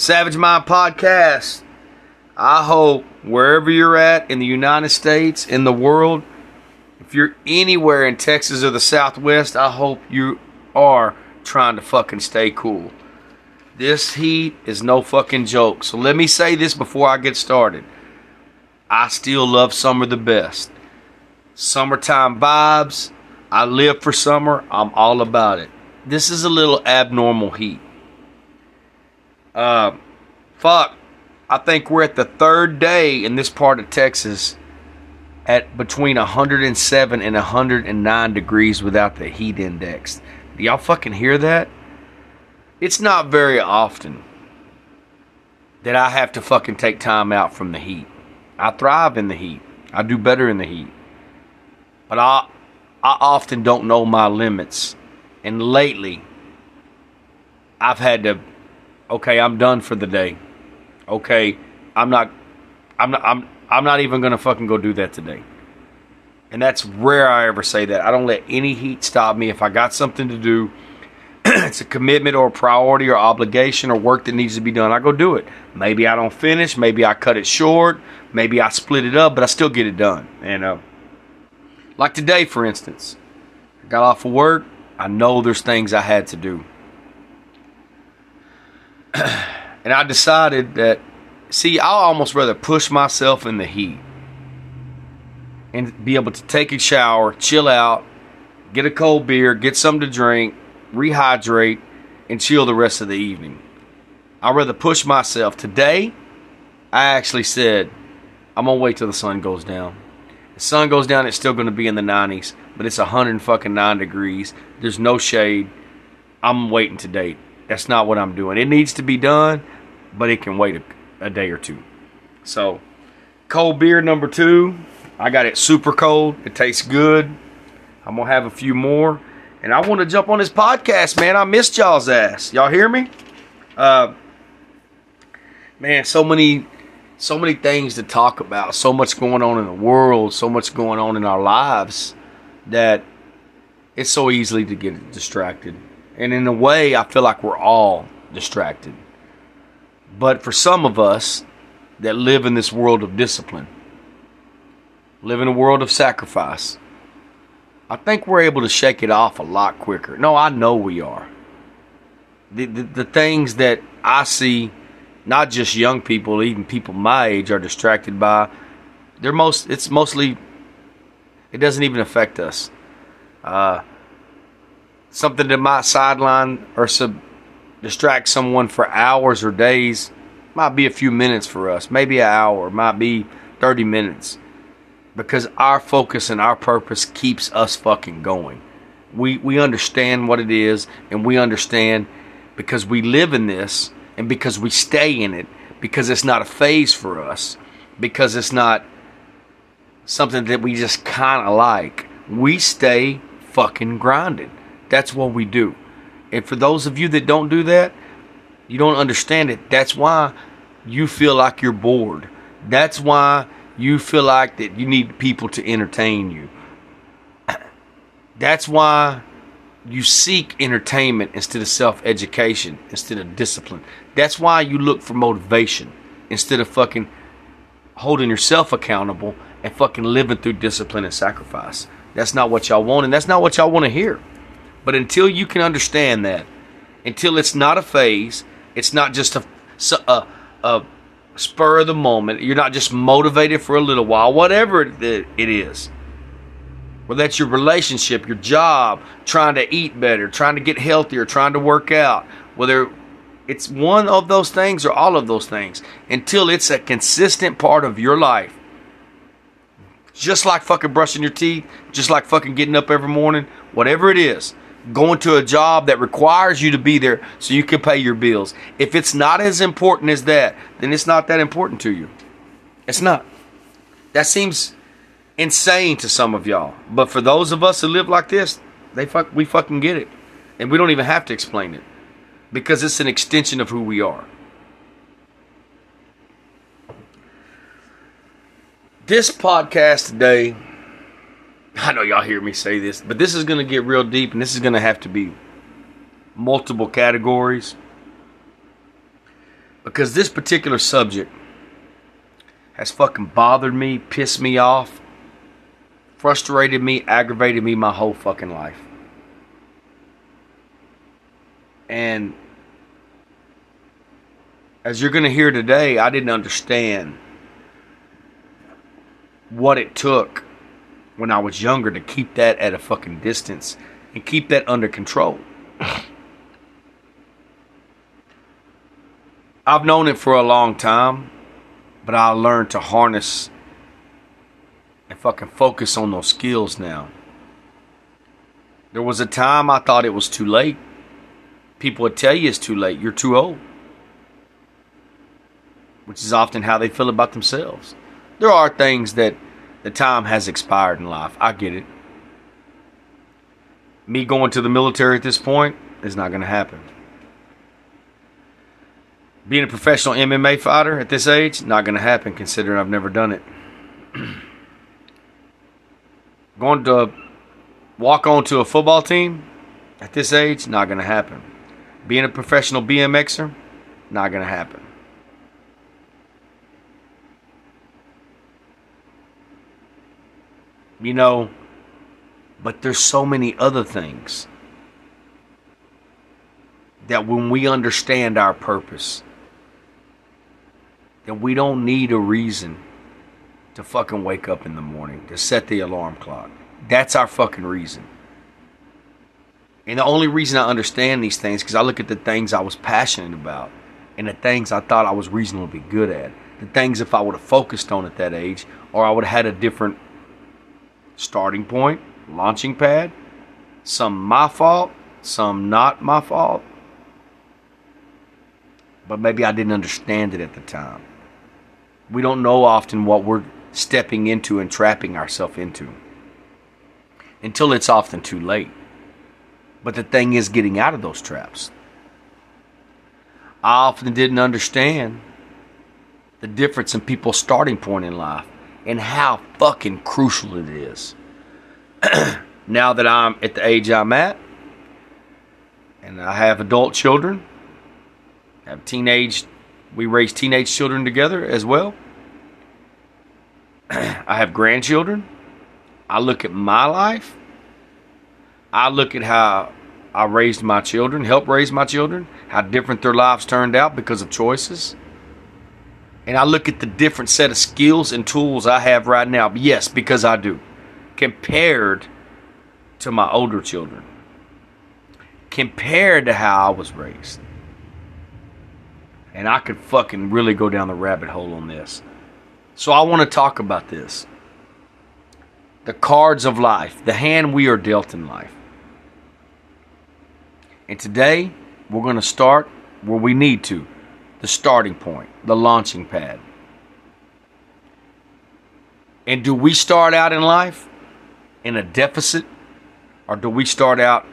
Savage Mind Podcast. I hope wherever you're at in the United States, in the world, if you're anywhere in Texas or the Southwest, I hope you are trying to fucking stay cool. This heat is no fucking joke. So let me say this before I get started. I still love summer the best. Summertime vibes. I live for summer. I'm all about it. This is a little abnormal heat. I think we're at the third day in this part of Texas at between 107 and 109 degrees without the heat index. Do y'all fucking hear that? It's not very often that I have to fucking take time out from the heat. I thrive in the heat. I do better in the heat. But I often don't know my limits. And lately, I've had to, okay, I'm done for the day. Okay, I'm not even gonna fucking go do that today. And that's rare I ever say that. I don't let any heat stop me. If I got something to do, it's a commitment or a priority or obligation or work that needs to be done, I go do it. Maybe I don't finish, maybe I cut it short, maybe I split it up, but I still get it done. And like today, for instance, I got off of work. I know there's things I had to do. And I decided that, see, I'll almost rather push myself in the heat and be able to take a shower, chill out, get a cold beer, get something to drink, rehydrate, and chill the rest of the evening. I'd rather push myself. Today, I actually said, I'm going to wait till the sun goes down. The sun goes down, it's still going to be in the 90s, but it's 109 degrees. There's no shade. I'm waiting today. That's not what I'm doing. It needs to be done, but it can wait a day or two. So, cold beer number 2. I got it super cold. It tastes good. I'm going to have a few more. And I want to jump on this podcast, man. I missed y'all's ass. Y'all hear me? Man, so many things to talk about. So much going on in the world. So much going on in our lives that it's so easily to get distracted. And in a way, I feel like we're all distracted. But for some of us that live in this world of discipline, live in a world of sacrifice, I think we're able to shake it off a lot quicker. No, I know we are. The things that I see, not just young people, even people my age are distracted by, it doesn't even affect us. Something that might sideline or distract someone for hours or days might be a few minutes for us, maybe an hour, might be 30 minutes. Because our focus and our purpose keeps us fucking going. We understand what it is, and we understand because we live in this and because we stay in it, because it's not a phase for us, because it's not something that we just kind of like. We stay fucking grinded. That's what we do. And for those of you that don't do that, you don't understand it. That's why you feel like you're bored. That's why you feel like that you need people to entertain you. That's why you seek entertainment instead of self-education, instead of discipline. That's why you look for motivation instead of fucking holding yourself accountable and fucking living through discipline and sacrifice. That's not what y'all want, and that's not what y'all want to hear. But until you can understand that, until it's not a phase, it's not just a spur of the moment, you're not just motivated for a little while, whatever it is, whether that's your relationship, your job, trying to eat better, trying to get healthier, trying to work out, whether it's one of those things or all of those things, until it's a consistent part of your life, just like fucking brushing your teeth, just like fucking getting up every morning, whatever it is, going to a job that requires you to be there so you can pay your bills. If it's not as important as that, then it's not that important to you. It's not. That seems insane to some of y'all. But for those of us who live like this, we fucking get it. And we don't even have to explain it. Because it's an extension of who we are. This podcast today, I know y'all hear me say this, but this is going to get real deep, and this is going to have to be multiple categories. Because this particular subject has fucking bothered me, pissed me off, frustrated me, aggravated me my whole fucking life. And as you're going to hear today, I didn't understand what it took when I was younger to keep that at a fucking distance and keep that under control. I've known it for a long time, but I learned to harness and fucking focus on those skills now. There was a time I thought it was too late. People would tell you it's too late, you're too old, which is often how they feel about themselves. There are things that the time has expired in life. I get it. Me going to the military at this point is not going to happen. Being a professional MMA fighter at this age, not going to happen considering I've never done it. Going to walk onto a football team at this age, not going to happen. Being a professional BMXer, not going to happen. You know, but there's so many other things that when we understand our purpose, that we don't need a reason to fucking wake up in the morning, to set the alarm clock. That's our fucking reason. And the only reason I understand these things, because I look at the things I was passionate about and the things I thought I was reasonably good at. The things if I would have focused on at that age, or I would have had a different starting point, launching pad, some my fault, some not my fault. But maybe I didn't understand it at the time. We don't know often what we're stepping into and trapping ourselves into until it's often too late. But the thing is getting out of those traps. I often didn't understand the difference in people's starting point in life and how fucking crucial it is. Now that I'm at the age I'm at, and I have adult children, have teenage, we raise teenage children together as well. I have grandchildren. I look at my life. I look at how I raised my children, helped raise my children, how different their lives turned out because of choices. And I look at the different set of skills and tools I have right now. Yes, because I do. Compared to my older children. Compared to how I was raised. And I could fucking really go down the rabbit hole on this. So I want to talk about this. The cards of life. The hand we are dealt in life. And today, we're going to start where we need to. The starting point, the launching pad. And do we start out in life in a deficit, or do we start out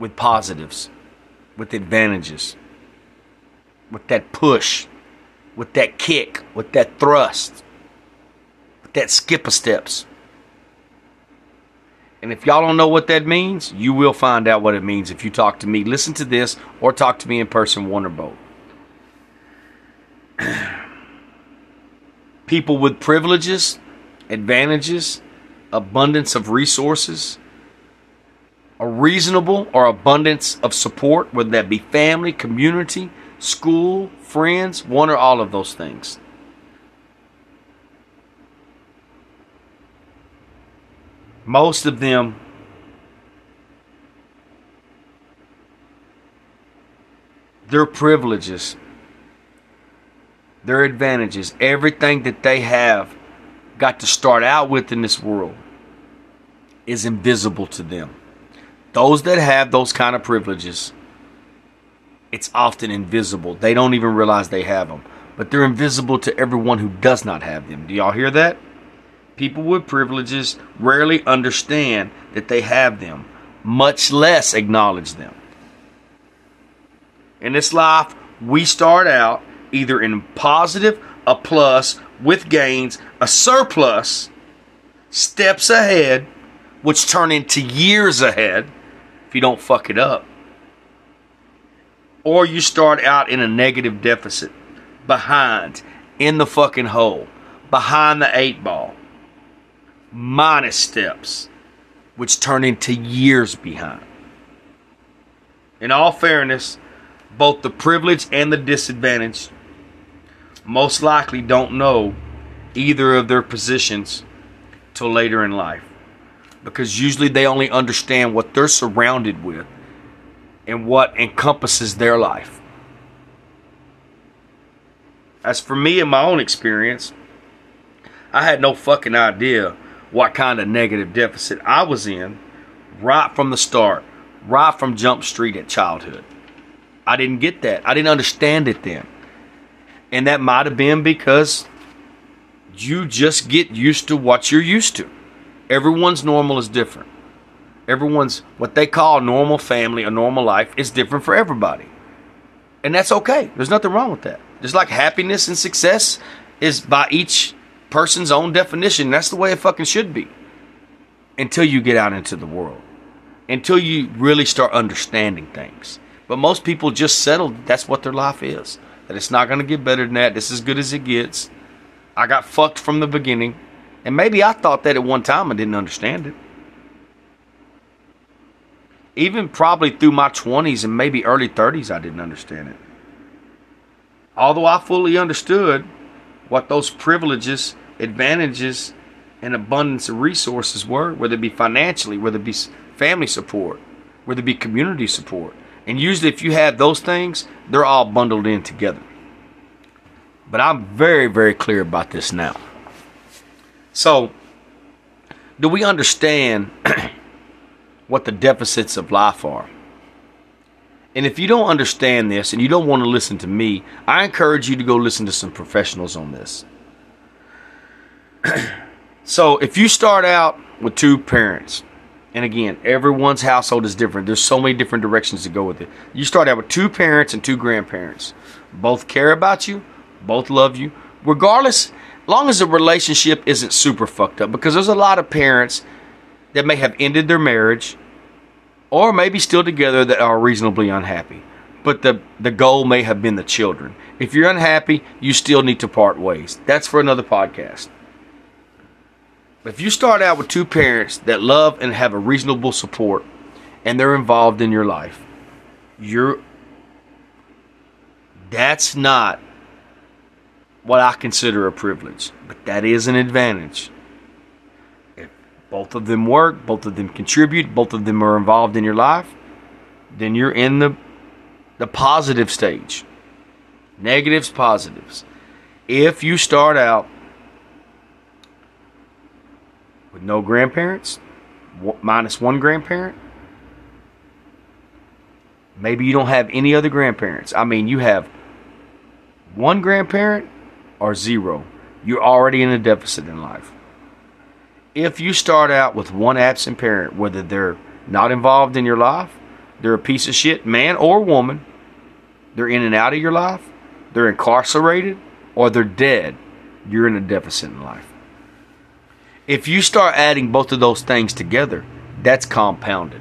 with positives, with advantages, with that push, with that kick, with that thrust, with that skip of steps? And if y'all don't know what that means, you will find out what it means if you talk to me, listen to this, or talk to me in person, one or both. People with privileges, advantages, abundance of resources, a reasonable or abundance of support, whether that be family, community, school, friends, one or all of those things. Most of them their privileges, their advantages, everything that they have got to start out with in this world is invisible to them. Those that have those kind of privileges, it's often invisible. They don't even realize they have them. But they're invisible to everyone who does not have them. Do y'all hear that? People with privileges rarely understand that they have them, much less acknowledge them. In this life, we start out either in positive, a plus, with gains, a surplus, steps ahead, which turn into years ahead if you don't fuck it up. or you start out in a negative deficit, behind, in the fucking hole, behind the 8 ball, minus steps, which turn into years behind. In all fairness, both the privilege and the disadvantage most likely don't know either of their positions till later in life, because usually they only understand what they're surrounded with and what encompasses their life. As for me and my own experience, I had no fucking idea what kind of negative deficit I was in right from the start, right from Jump Street at childhood. I didn't get that. I didn't understand it then. And that might have been because you just get used to what you're used to. Everyone's normal is different. Everyone's what they call normal family, a normal life is different for everybody. And that's okay. There's nothing wrong with that. Just like happiness and success is by each person's own definition. That's the way it fucking should be. Until you get out into the world. Until you really start understanding things. But most people just settle that's what their life is. That it's not going to get better than that. This is as good as it gets. I got fucked from the beginning. And maybe I thought that at one time and didn't understand it. Even probably through my 20s and maybe early 30s, I didn't understand it. Although I fully understood what those privileges, advantages, and abundance of resources were, whether it be financially, whether it be family support, whether it be community support. And usually if you have those things, they're all bundled in together. But I'm very, very clear about this now. So, do we understand what the deficits of life are? And if you don't understand this and you don't want to listen to me, I encourage you to go listen to some professionals on this. So if you start out with 2 parents, and again, everyone's household is different. There's so many different directions to go with it. You start out with 2 parents and 2 grandparents. Both care about you. Both love you. Regardless, long as the relationship isn't super fucked up, because there's a lot of parents that may have ended their marriage or maybe still together that are reasonably unhappy. But the goal may have been the children. If you're unhappy, you still need to part ways. That's for another podcast. If you start out with 2 parents that love and have a reasonable support and they're involved in your life, that's not what I consider a privilege, but that is an advantage. Both of them work, both of them contribute, both of them are involved in your life, then you're in the positive stage. Negatives, positives. If you start out with no grandparents, minus 1 grandparent, maybe you don't have any other grandparents. I mean, you have 1 grandparent or 0. You're already in a deficit in life. If you start out with 1 absent parent, whether they're not involved in your life, they're a piece of shit, man or woman, they're in and out of your life, they're incarcerated, or they're dead, you're in a deficit in life. If you start adding both of those things together, that's compounded.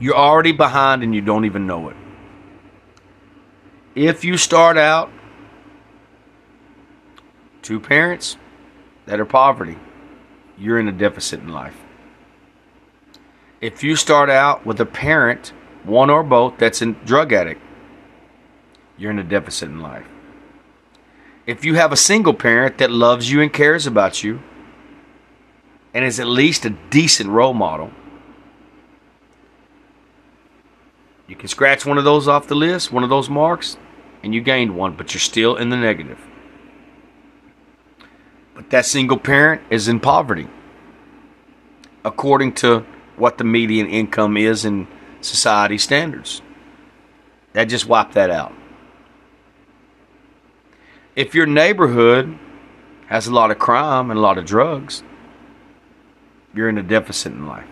You're already behind and you don't even know it. If you start out 2 parents, that are poverty, you're in a deficit in life. If you start out with a parent, 1 or both, that's a drug addict, you're in a deficit in life. If you have a single parent that loves you and cares about you and is at least a decent role model, you can scratch 1 of those off the list, 1 of those marks, and you gained 1, but you're still in the negative. But that single parent is in poverty, according to what the median income is in society standards. That just wiped that out. If your neighborhood has a lot of crime and a lot of drugs, you're in a deficit in life.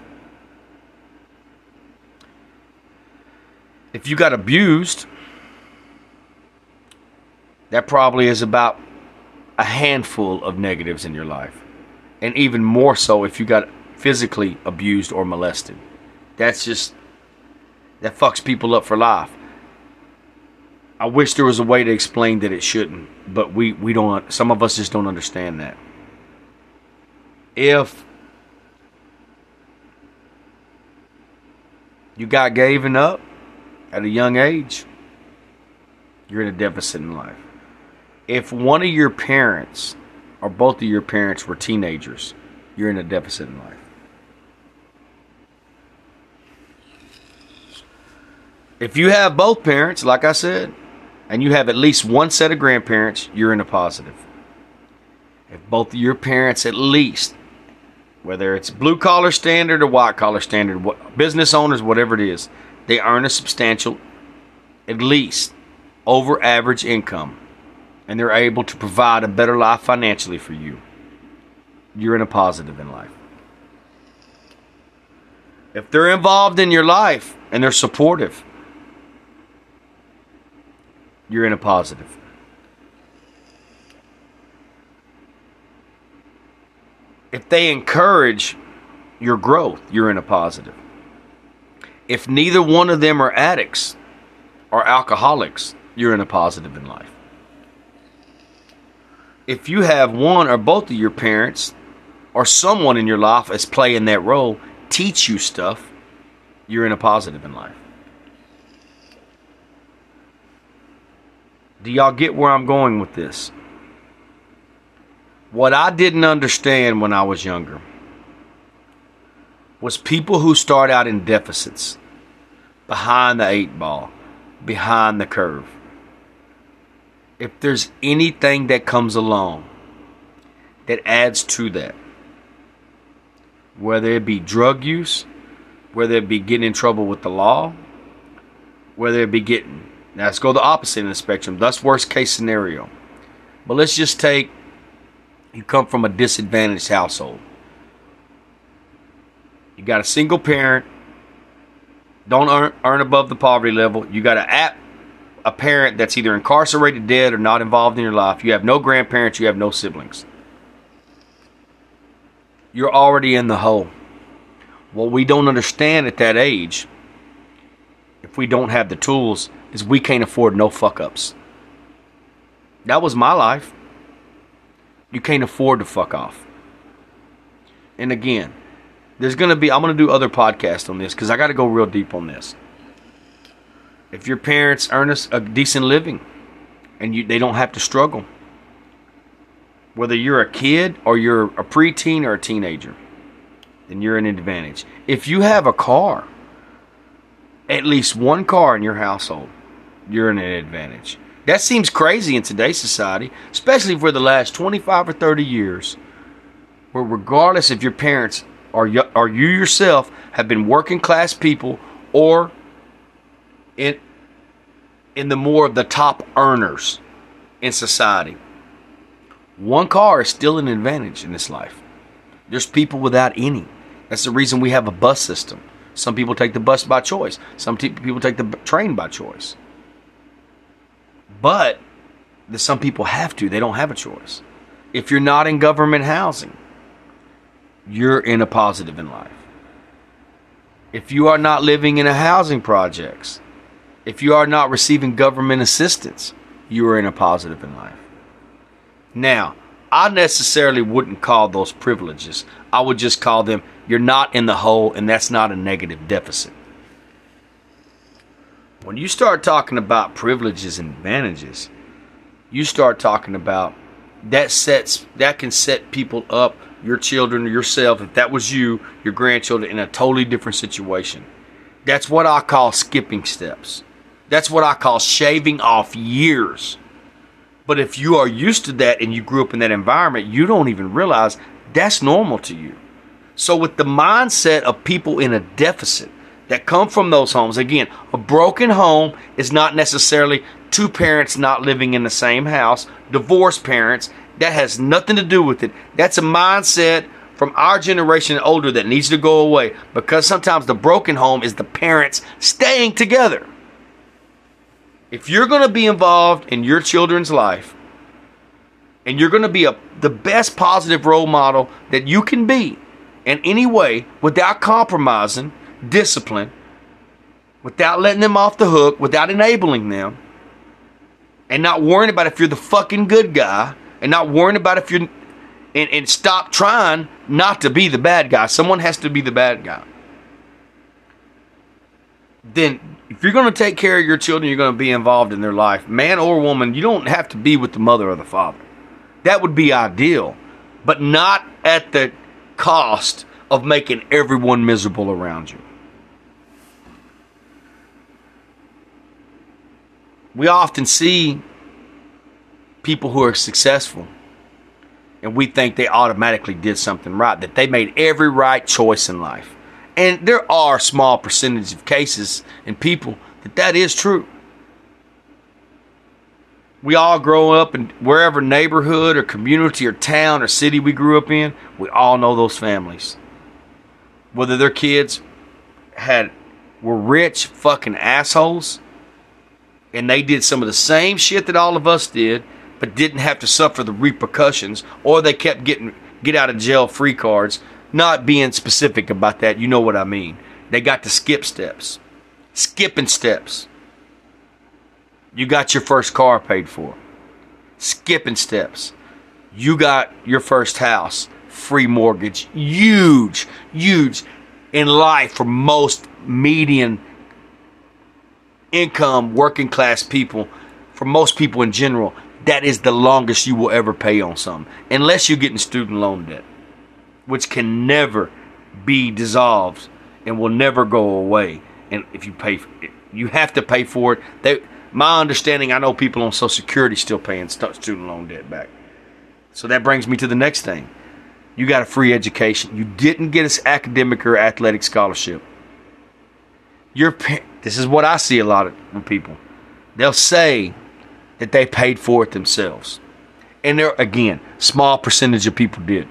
If you got abused, that probably is about a handful of negatives in your life. And even more so if you got physically abused or molested. That's just that fucks people up for life. I wish there was a way to explain that it shouldn't, but we don't. Some of us just don't understand that. If you got given up at a young age, you're in a deficit in life. If one of your parents or both of your parents were teenagers, you're in a deficit in life. If you have both parents, like I said, and you have at least one set of grandparents, you're in a positive. If both of your parents at least, whether it's blue collar standard or white collar standard, business owners, whatever it is, they earn a substantial, at least over average income, and they're able to provide a better life financially for you, you're in a positive in life. If they're involved in your life and they're supportive, you're in a positive. If they encourage your growth, you're in a positive. If neither one of them are addicts or alcoholics, you're in a positive in life. If you have one or both of your parents or someone in your life is playing that role, teach you stuff, you're in a positive in life. Do y'all get where I'm going with this? What I didn't understand when I was younger was people who start out in deficits, behind the 8 ball, behind the curve. If there's anything that comes along that adds to that, whether it be drug use, whether it be getting in trouble with the law, whether it be getting, now let's go the opposite end of the spectrum. That's worst case scenario. But let's just take, you come from a disadvantaged household. You got a single parent, don't earn above the poverty level. You got a parent that's either incarcerated, dead, or not involved in your life. You have no grandparents. You have no siblings. You're already in the hole. What we don't understand at that age, if we don't have the tools, is we can't afford no fuck-ups. That was my life. You can't afford to fuck off. And again, there's going to be, I'm going to do other podcasts on this because I got to go real deep on this. If your parents earn a decent living and they don't have to struggle, whether you're a kid or you're a preteen or a teenager, then you're an advantage. If you have a car, at least one car in your household, you're an advantage. That seems crazy in today's society, especially for the last 25 or 30 years, where regardless if your parents or you yourself have been working class people or in the more of the top earners in society, one car is still an advantage in this life. There's people without any. That's the reason we have a bus system. Some people take the bus by choice. Some people take the train by choice. But some people have to. They don't have a choice. If you're not in government housing, you're in a positive in life. If you are not living in a housing projects, if you are not receiving government assistance, you are in a positive in life. Now, I necessarily wouldn't call those privileges. I would just call them, you're not in the hole, and that's not a negative deficit. When you start talking about privileges and advantages, you start talking about that can set people up, your children, yourself, if that was you, your grandchildren, in a totally different situation. That's what I call skipping steps. That's what I call shaving off years. But if you are used to that and you grew up in that environment, you don't even realize that's normal to you. So with the mindset of people in a deficit that come from those homes, again, a broken home is not necessarily two parents not living in the same house, divorced parents. That has nothing to do with it. That's a mindset from our generation and older that needs to go away, because sometimes the broken home is the parents staying together. If you're going to be involved in your children's life and you're going to be the best positive role model that you can be in any way without compromising discipline, without letting them off the hook, without enabling them, and not worrying about if you're the fucking good guy, and not worrying about if you're, and stop trying not to be the bad guy. Someone has to be the bad guy. Then, if you're going to take care of your children, you're going to be involved in their life. Man or woman, you don't have to be with the mother or the father. That would be ideal, but not at the cost of making everyone miserable around you. We often see people who are successful, and we think they automatically did something right, that they made every right choice in life. And there are small percentage of cases and people that is true. We all grow up in wherever neighborhood or community or town or city we grew up in, we all know those families. Whether their kids were rich fucking assholes, and they did some of the same shit that all of us did, but didn't have to suffer the repercussions, or they kept getting get out of jail free cards. Not being specific about that, you know what I mean. They got to skip steps. Skipping steps. You got your first car paid for. Skipping steps. You got your first house. Free mortgage. Huge, huge in life for most median income, working class people. For most people in general, that is the longest you will ever pay on something. Unless you're getting student loan debt, which can never be dissolved and will never go away. And if you pay for it, you have to pay for it. My understanding, I know people on Social Security still paying student loan debt back. So that brings me to the next thing. You got a free education. You didn't get an academic or athletic scholarship. This is what I see a lot of people. They'll say that they paid for it themselves. And there, again, small percentage of people did.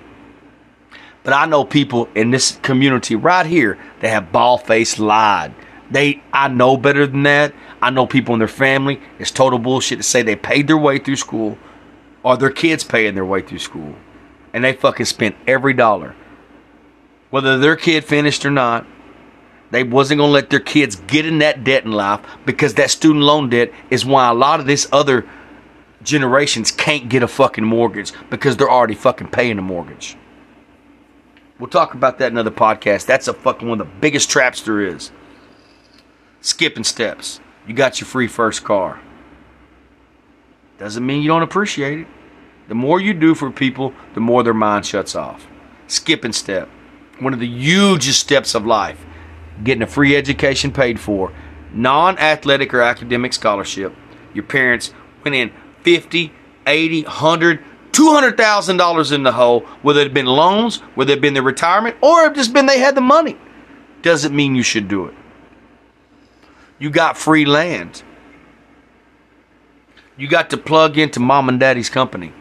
But I know people in this community right here that have bald-faced lied. I know better than that. I know people in their family. It's total bullshit to say they paid their way through school or their kids paying their way through school. And they fucking spent every dollar. Whether their kid finished or not, they wasn't going to let their kids get in that debt in life, because that student loan debt is why a lot of this other generations can't get a fucking mortgage, because they're already fucking paying a mortgage. We'll talk about that in another podcast. That's a fucking one of the biggest traps there is. Skipping steps. You got your free first car. Doesn't mean you don't appreciate it. The more you do for people, the more their mind shuts off. Skipping step. One of the hugest steps of life. Getting a free education paid for. Non-athletic or academic scholarship. Your parents went in $50, $80, $100. $200,000 in the hole, whether it had been loans, whether it had been their retirement, or it just been they had the money. Doesn't mean you should do it. You got free land. You got to plug into mom and daddy's company.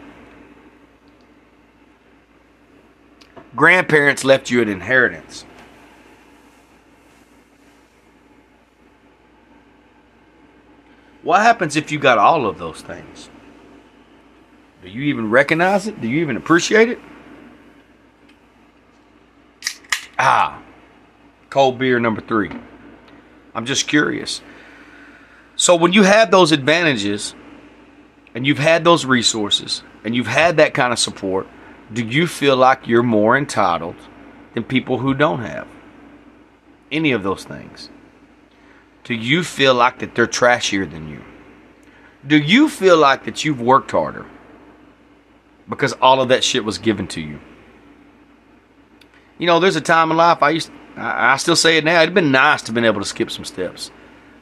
Grandparents left you an inheritance. What happens if you got all of those things? Do you even recognize it? Do you even appreciate it? Cold beer number 3. I'm just curious. So when you have those advantages, and you've had those resources, and you've had that kind of support, do you feel like you're more entitled than people who don't have any of those things? Do you feel like that they're trashier than you? Do you feel like that you've worked harder? Because all of that shit was given to you. You know, there's a time in life, I still say it now, it'd been nice to have been able to skip some steps.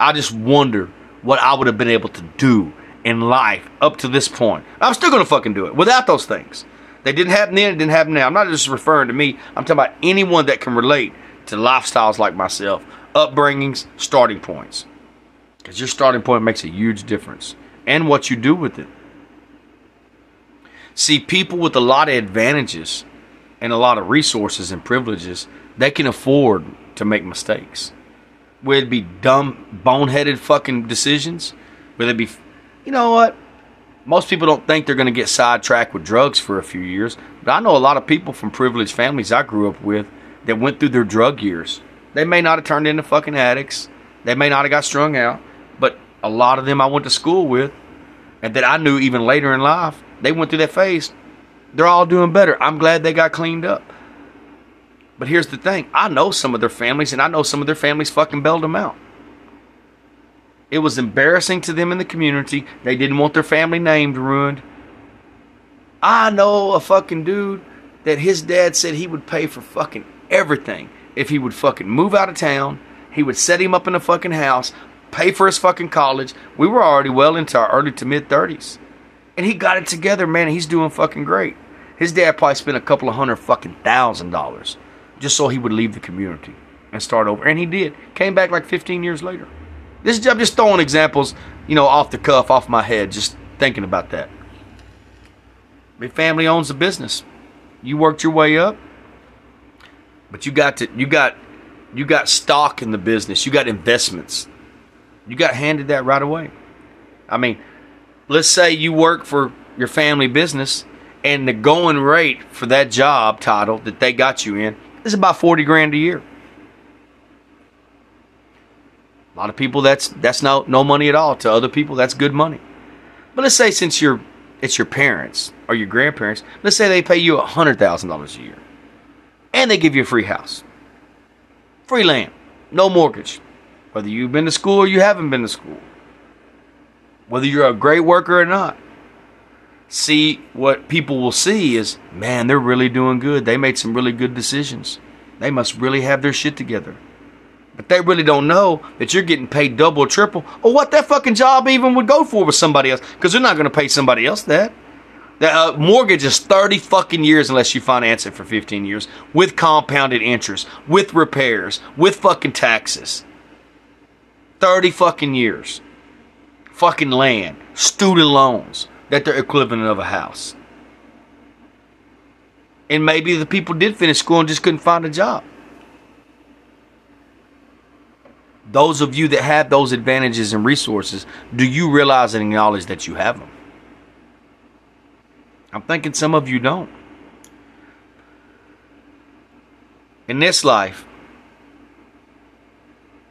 I just wonder what I would have been able to do in life up to this point. I'm still going to fucking do it without those things. They didn't happen then, it didn't happen now. I'm not just referring to me. I'm talking about anyone that can relate to lifestyles like myself, upbringings, starting points. Because your starting point makes a huge difference. And what you do with it. See, people with a lot of advantages and a lot of resources and privileges, they can afford to make mistakes. Whether it be dumb, boneheaded fucking decisions, whether it be, you know what? Most people don't think they're going to get sidetracked with drugs for a few years, but I know a lot of people from privileged families I grew up with that went through their drug years. They may not have turned into fucking addicts. They may not have got strung out, but a lot of them I went to school with and that I knew even later in life, they went through that phase. They're all doing better. I'm glad they got cleaned up. But here's the thing. I know some of their families, and I know some of their families fucking bailed them out. It was embarrassing to them in the community. They didn't want their family name ruined. I know a fucking dude that his dad said he would pay for fucking everything if he would fucking move out of town. He would set him up in a fucking house, pay for his fucking college. We were already well into our early to mid 30s. And he got it together, man. He's doing fucking great. His dad probably spent a couple of $100,000 just so he would leave the community and start over. And he did. Came back like 15 years later. I'm just throwing examples, you know, off the cuff, off my head, just thinking about that. Your family owns a business. You worked your way up, but you got stock in the business. You got investments. You got handed that right away. I mean, let's say you work for your family business and the going rate for that job title that they got you in is about $40,000 a year. A lot of people, that's no money at all. To other people, that's good money. But let's say since it's your parents or your grandparents, let's say they pay you $100,000 a year and they give you a free house. Free land, no mortgage, whether you've been to school or you haven't been to school, whether you're a great worker or not. See, what people will see is, man, they're really doing good. They made some really good decisions. They must really have their shit together. But they really don't know that you're getting paid double, triple, or what that fucking job even would go for with somebody else, because they're not going to pay somebody else that. The mortgage is 30 fucking years unless you finance it for 15 years with compounded interest, with repairs, with fucking taxes. 30 fucking years. Fucking land, student loans that they're equivalent of a house. And maybe the people did finish school and just couldn't find a job. Those of you that have those advantages and resources, do you realize and acknowledge that you have them? I'm thinking some of you don't. In this life,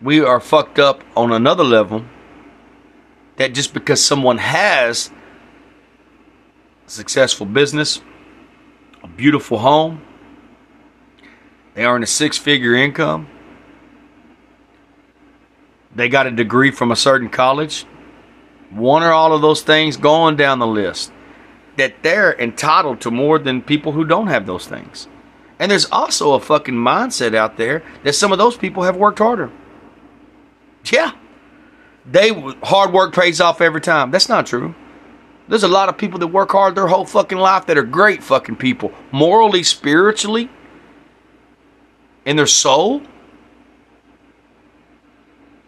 we are fucked up on another level that just because someone has a successful business, a beautiful home, they earn a six-figure income, they got a degree from a certain college, one or all of those things going down the list, that they're entitled to more than people who don't have those things. And there's also a fucking mindset out there that some of those people have worked harder. Yeah. Hard work pays off every time. That's not true. There's a lot of people that work hard their whole fucking life that are great fucking people. Morally, spiritually, in their soul,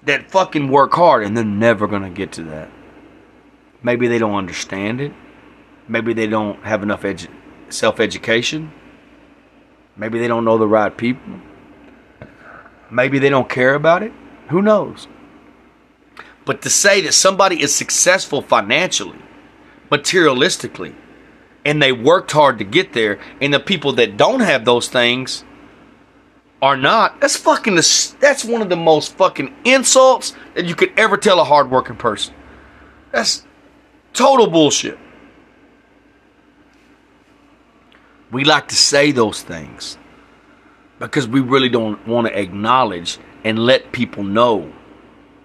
that fucking work hard, and they're never going to get to that. Maybe they don't understand it. Maybe they don't have enough self-education. Maybe they don't know the right people. Maybe they don't care about it. Who knows? But to say that somebody is successful financially, materialistically, and they worked hard to get there, and the people that don't have those things are not, that's one of the most fucking insults that you could ever tell a hardworking person. That's total bullshit. We like to say those things because we really don't want to acknowledge and let people know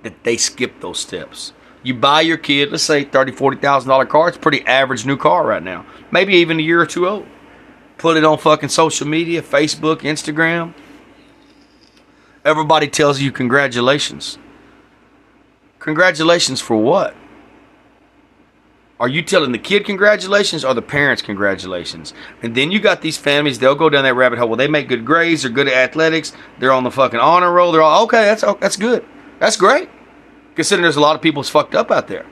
that they skip those steps. You buy your kid, let's say $30,000, $40,000 car. It's a pretty average new car right now. Maybe even a year or two old. Put it on fucking social media, Facebook, Instagram. Everybody tells you congratulations. Congratulations for what? Are you telling the kid congratulations or the parents congratulations? And then you got these families, they'll go down that rabbit hole. Well, they make good grades, they're good at athletics, they're on the fucking honor roll. They're all, okay, that's good. That's great. Considering there's a lot of people that's fucked up out there.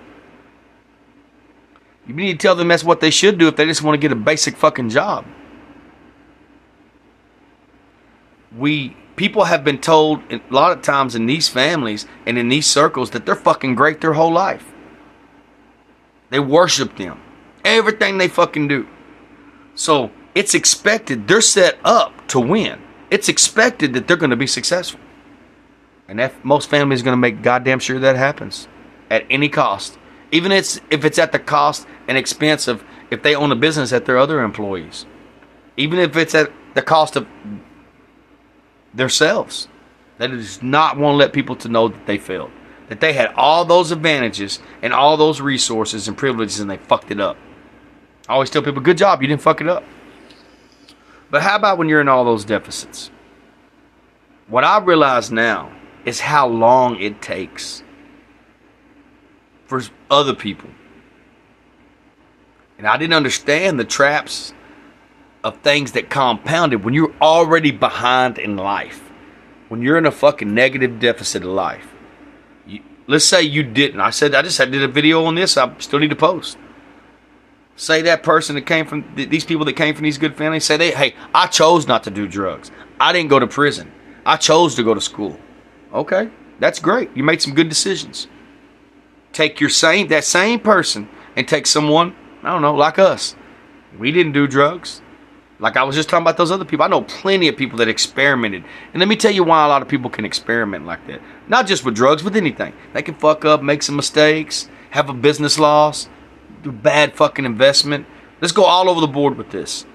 You need to tell them that's what they should do if they just want to get a basic fucking job. People have been told a lot of times in these families and in these circles that they're fucking great their whole life. They worship them. Everything they fucking do. So it's expected. They're set up to win. It's expected that they're going to be successful. And that most families are going to make goddamn sure that happens at any cost. Even if it's at the cost and expense of if they own a business at their other employees. Even if it's at the cost of themselves. They does not want to let people to know that they failed. That they had all those advantages and all those resources and privileges and they fucked it up. I always tell people, good job, you didn't fuck it up. But how about when you're in all those deficits? What I realize now is how long it takes for other people. And I didn't understand the traps of things that compounded when you're already behind in life. When you're in a fucking negative deficit of life. Let's say you didn't. I did a video on this. I still need to post. Say that person that came from, these people that came from these good families, say, hey, I chose not to do drugs. I didn't go to prison. I chose to go to school. Okay, that's great. You made some good decisions. Take that same person and take someone, I don't know, like us. We didn't do drugs. Like I was just talking about those other people. I know plenty of people that experimented. And let me tell you why a lot of people can experiment like that. Not just with drugs, with anything. They can fuck up, make some mistakes, have a business loss, do bad fucking investment. Let's go all over the board with this.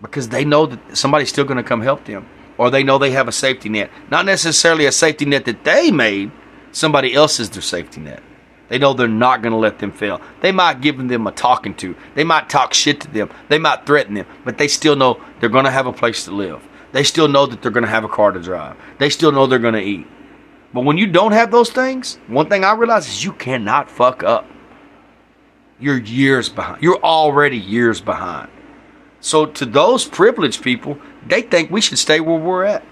Because they know that somebody's still going to come help them. Or they know they have a safety net. Not necessarily a safety net that they made. Somebody else is their safety net. They know they're not going to let them fail. They might give them a talking to. They might talk shit to them. They might threaten them. But they still know they're going to have a place to live. They still know that they're going to have a car to drive. They still know they're going to eat. But when you don't have those things, one thing I realize is you cannot fuck up. You're years behind. You're already years behind. So to those privileged people, they think we should stay where we're at.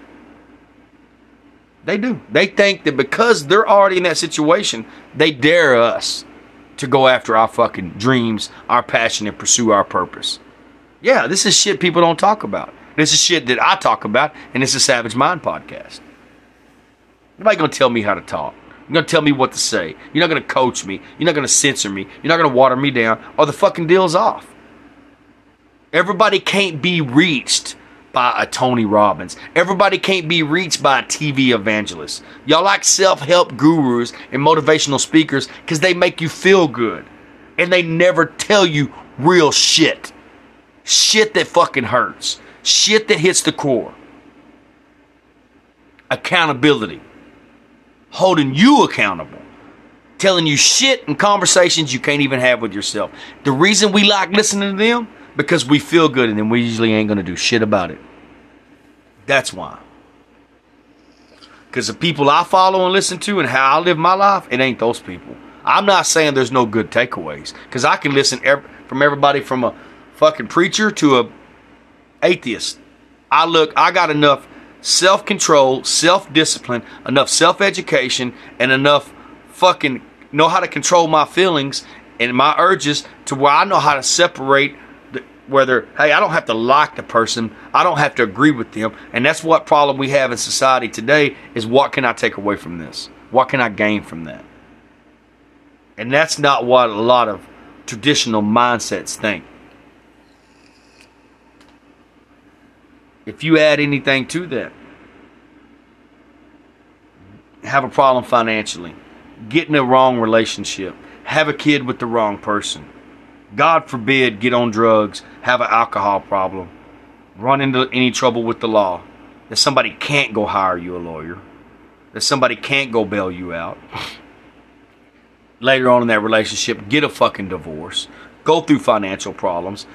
They do. They think that because they're already in that situation, they dare us to go after our fucking dreams, our passion, and pursue our purpose. Yeah, this is shit people don't talk about. This is shit that I talk about, and it's a Savage Mind podcast. Nobody's going to tell me how to talk. You're going to tell me what to say. You're not going to coach me. You're not going to censor me. You're not going to water me down, or the fucking deal's off. Everybody can't be reached by a Tony Robbins. Everybody can't be reached by a TV evangelist. Y'all like self-help gurus and motivational speakers because they make you feel good. And they never tell you real shit. Shit that fucking hurts. Shit that hits the core. Accountability. Holding you accountable. Telling you shit in conversations you can't even have with yourself. The reason we like listening to them, because we feel good and then we usually ain't going to do shit about it. That's why. Because the people I follow and listen to and how I live my life, it ain't those people. I'm not saying there's no good takeaways. Because I can listen from everybody from a fucking preacher to a atheist. I got enough self-control, self-discipline, enough self-education, and enough fucking know how to control my feelings and my urges to where I know how to separate whether, hey, I don't have to like the person. I don't have to agree with them. And that's what problem we have in society today is what can I take away from this? What can I gain from that? And that's not what a lot of traditional mindsets think. If you add anything to that, have a problem financially, get in a wrong relationship, have a kid with the wrong person, God forbid, get on drugs, have an alcohol problem, run into any trouble with the law, that somebody can't go hire you a lawyer, that somebody can't go bail you out. Later on in that relationship, get a fucking divorce, go through financial problems,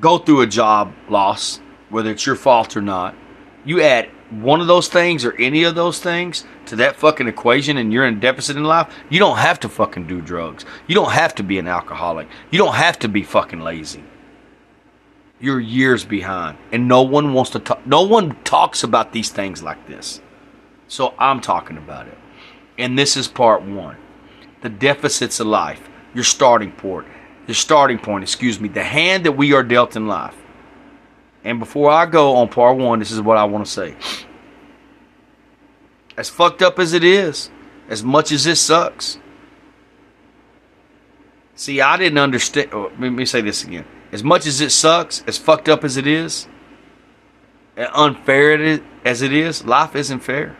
go through a job loss, whether it's your fault or not. You add one of those things or any of those things to that fucking equation and you're in deficit in life. You don't have to fucking do drugs. You don't have to be an alcoholic. You don't have to be fucking lazy. You're years behind and no one wants to talk. No one talks about these things like this. So I'm talking about it. And this is part one. The deficits of life. Your starting point, the hand that we are dealt in life. And before I go on part one, this is what I want to say. As fucked up as it is, as much as this sucks. See, I didn't understand. Oh, let me say this again. As much as it sucks, as fucked up as it is, unfair as it is, life isn't fair.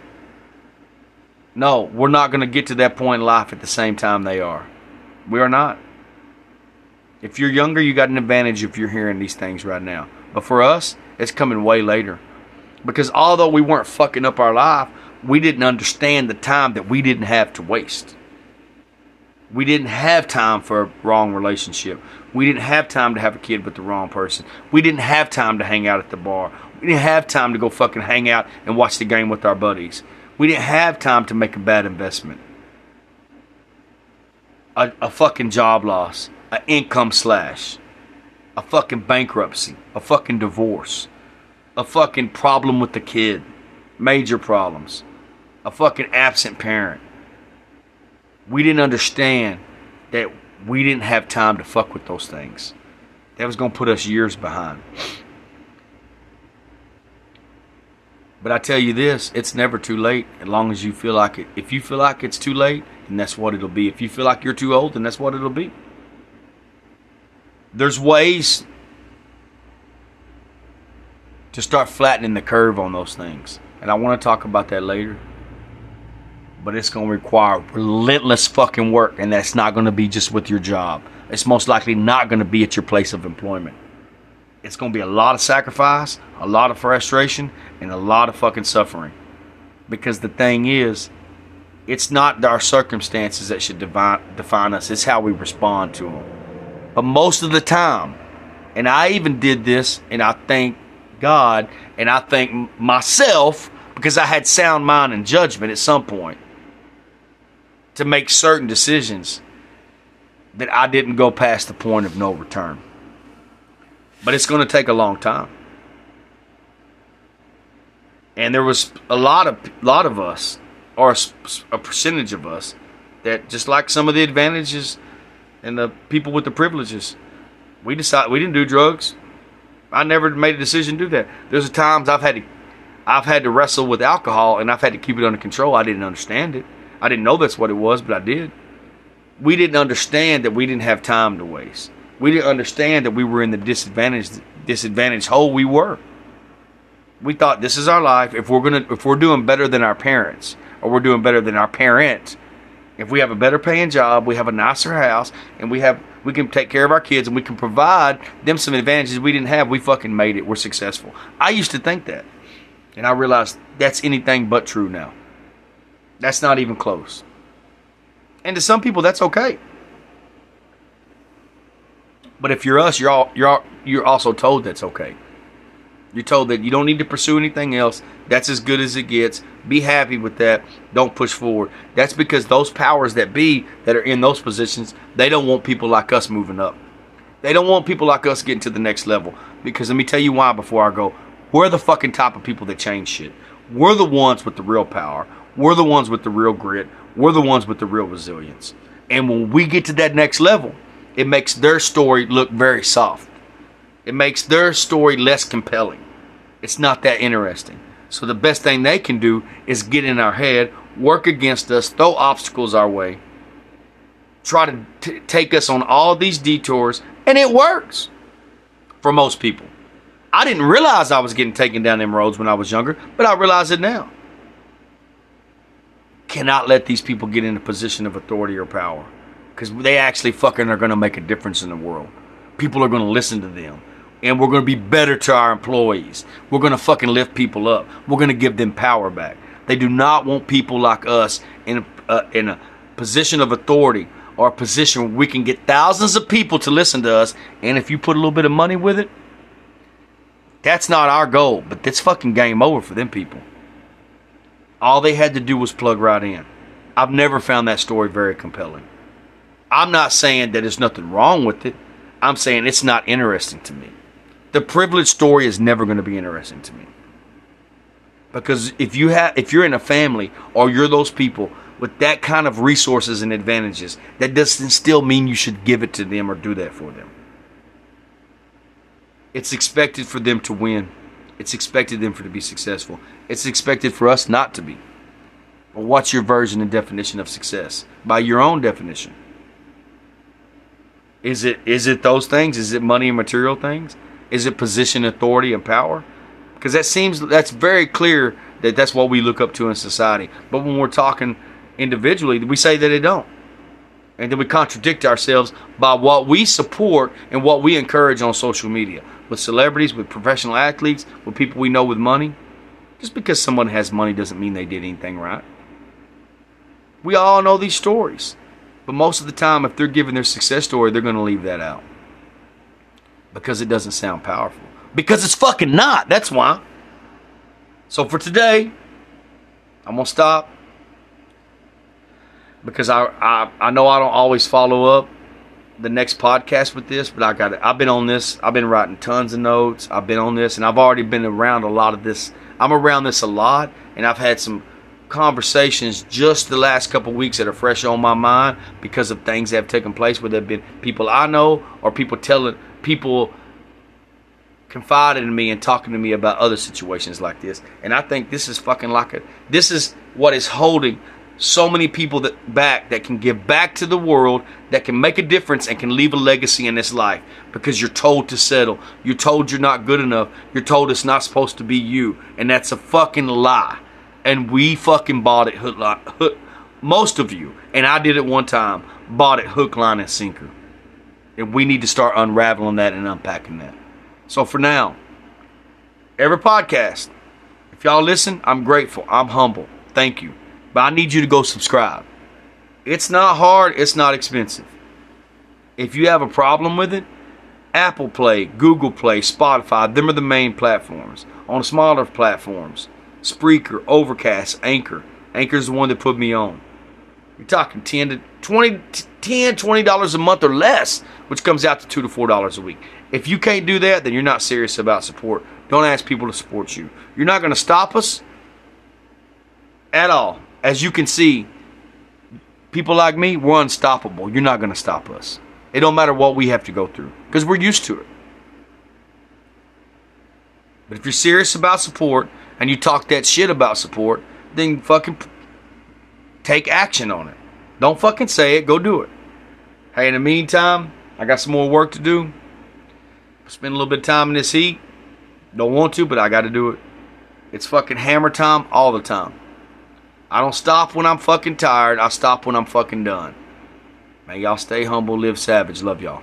No, we're not going to get to that point in life at the same time they are. We are not. If you're younger, you got an advantage if you're hearing these things right now. But for us, it's coming way later. Because although we weren't fucking up our life, we didn't understand the time that we didn't have to waste. We didn't have time for a wrong relationship. We didn't have time to have a kid with the wrong person. We didn't have time to hang out at the bar. We didn't have time to go fucking hang out and watch the game with our buddies. We didn't have time to make a bad investment. A fucking job loss. An income slash. A fucking bankruptcy. A fucking divorce. A fucking problem with the kid. Major problems. A fucking absent parent. We didn't understand that we didn't have time to fuck with those things. That was going to put us years behind. But I tell you this, it's never too late as long as you feel like it. If you feel like it's too late, then that's what it'll be. If you feel like you're too old, then that's what it'll be. There's ways to start flattening the curve on those things. And I want to talk about that later. But it's going to require relentless fucking work. And that's not going to be just with your job. It's most likely not going to be at your place of employment. It's going to be a lot of sacrifice, a lot of frustration, and a lot of fucking suffering. Because the thing is, it's not our circumstances that should define us. It's how we respond to them. But most of the time, and I even did this, and I thank God, and I thank myself, because I had sound mind and judgment at some point to make certain decisions that I didn't go past the point of no return. But it's going to take a long time. And there was a lot of us, or a percentage of us, that just like some of the advantages and the people with the privileges, we didn't do drugs. I never made a decision to do that. There's times I've had to wrestle with alcohol, and I've had to keep it under control. I didn't understand it. I didn't know that's what it was, but I did. We didn't understand that we didn't have time to waste. We didn't understand that we were in the disadvantaged hole we were. We thought this is our life. If we're doing better than our parents, or we're doing better than our parent, if we have a better paying job, we have a nicer house, and we can take care of our kids, and we can provide them some advantages we didn't have, we fucking made it. We're successful. I used to think that. And I realized that's anything but true now. That's not even close. And to some people, that's okay. But if you're us, you're also told that's okay. You're told that you don't need to pursue anything else. That's as good as it gets. Be happy with that. Don't push forward. That's because those powers that be that are in those positions, they don't want people like us moving up. They don't want people like us getting to the next level. Because let me tell you why before I go. We're the fucking type of people that change shit. We're the ones with the real power. We're the ones with the real grit. We're the ones with the real resilience. And when we get to that next level, it makes their story look very soft. It makes their story less compelling. It's not that interesting. So the best thing they can do is get in our head, work against us, throw obstacles our way, try to take us on all these detours, and it works for most people. I didn't realize I was getting taken down them roads when I was younger, but I realize it now. Cannot let these people get in a position of authority or power. Because they actually fucking are going to make a difference in the world. People are going to listen to them. And we're going to be better to our employees. We're going to fucking lift people up. We're going to give them power back. They do not want people like us in a position of authority, or a position where we can get thousands of people to listen to us. And if you put a little bit of money with it, that's not our goal. But it's fucking game over for them people. All they had to do was plug right in. I've never found that story very compelling. I'm not saying that there's nothing wrong with it. I'm saying it's not interesting to me. The privilege story is never going to be interesting to me. Because if you're in a family, or you're those people with that kind of resources and advantages, that doesn't still mean you should give it to them or do that for them. It's expected for them to win. It's expected them to be successful. It's expected for us not to be. But what's your version and definition of success? By your own definition. Is it those things? Is it money and material things? Is it position, authority, and power? Because that's very clear That's what we look up to in society. But when we're talking individually, we say that they don't. And then we contradict ourselves by what we support and what we encourage on social media. With celebrities, with professional athletes, with people we know with money. Just because someone has money doesn't mean they did anything right. We all know these stories. But most of the time, if they're giving their success story, they're going to leave that out. Because it doesn't sound powerful. Because it's fucking not. That's why. So for today, I'm going to stop. Because I know I don't always follow up the next podcast with this, but I've been on this. I've been writing tons of notes. I've been on this, and I've already been around a lot of this. I'm around this a lot, and I've had some conversations just the last couple weeks that are fresh on my mind because of things that have taken place, whether they've been people I know or people confided in me and talking to me about other situations like this. And I think this is fucking like this is what is holding so many people that can give back to the world, that can make a difference and can leave a legacy in this life. Because you're told to settle. You're told you're not good enough. You're told it's not supposed to be you. And that's a fucking lie. And we fucking bought it hook, most of you, and I did it one time, bought it hook, line, and sinker. And we need to start unraveling that and unpacking that. So for now, every podcast, if y'all listen, I'm grateful. I'm humble. Thank you. But I need you to go subscribe. It's not hard. It's not expensive. If you have a problem with it, Apple Play, Google Play, Spotify, them are the main platforms. On smaller platforms, Spreaker, Overcast, Anchor. Anchor's the one that put me on. You're talking $10, $20 a month or less, which comes out to $2 to $4 a week. If you can't do that, then you're not serious about support. Don't ask people to support you. You're not going to stop us at all. As you can see, people like me, we're unstoppable. You're not going to stop us. It don't matter what we have to go through because we're used to it. But if you're serious about support and you talk that shit about support, then fucking take action on it. Don't fucking say it. Go do it. Hey, in the meantime, I got some more work to do. Spend a little bit of time in this heat. Don't want to, but I got to do it. It's fucking hammer time all the time. I don't stop when I'm fucking tired. I stop when I'm fucking done. Man, y'all stay humble, live savage. Love y'all.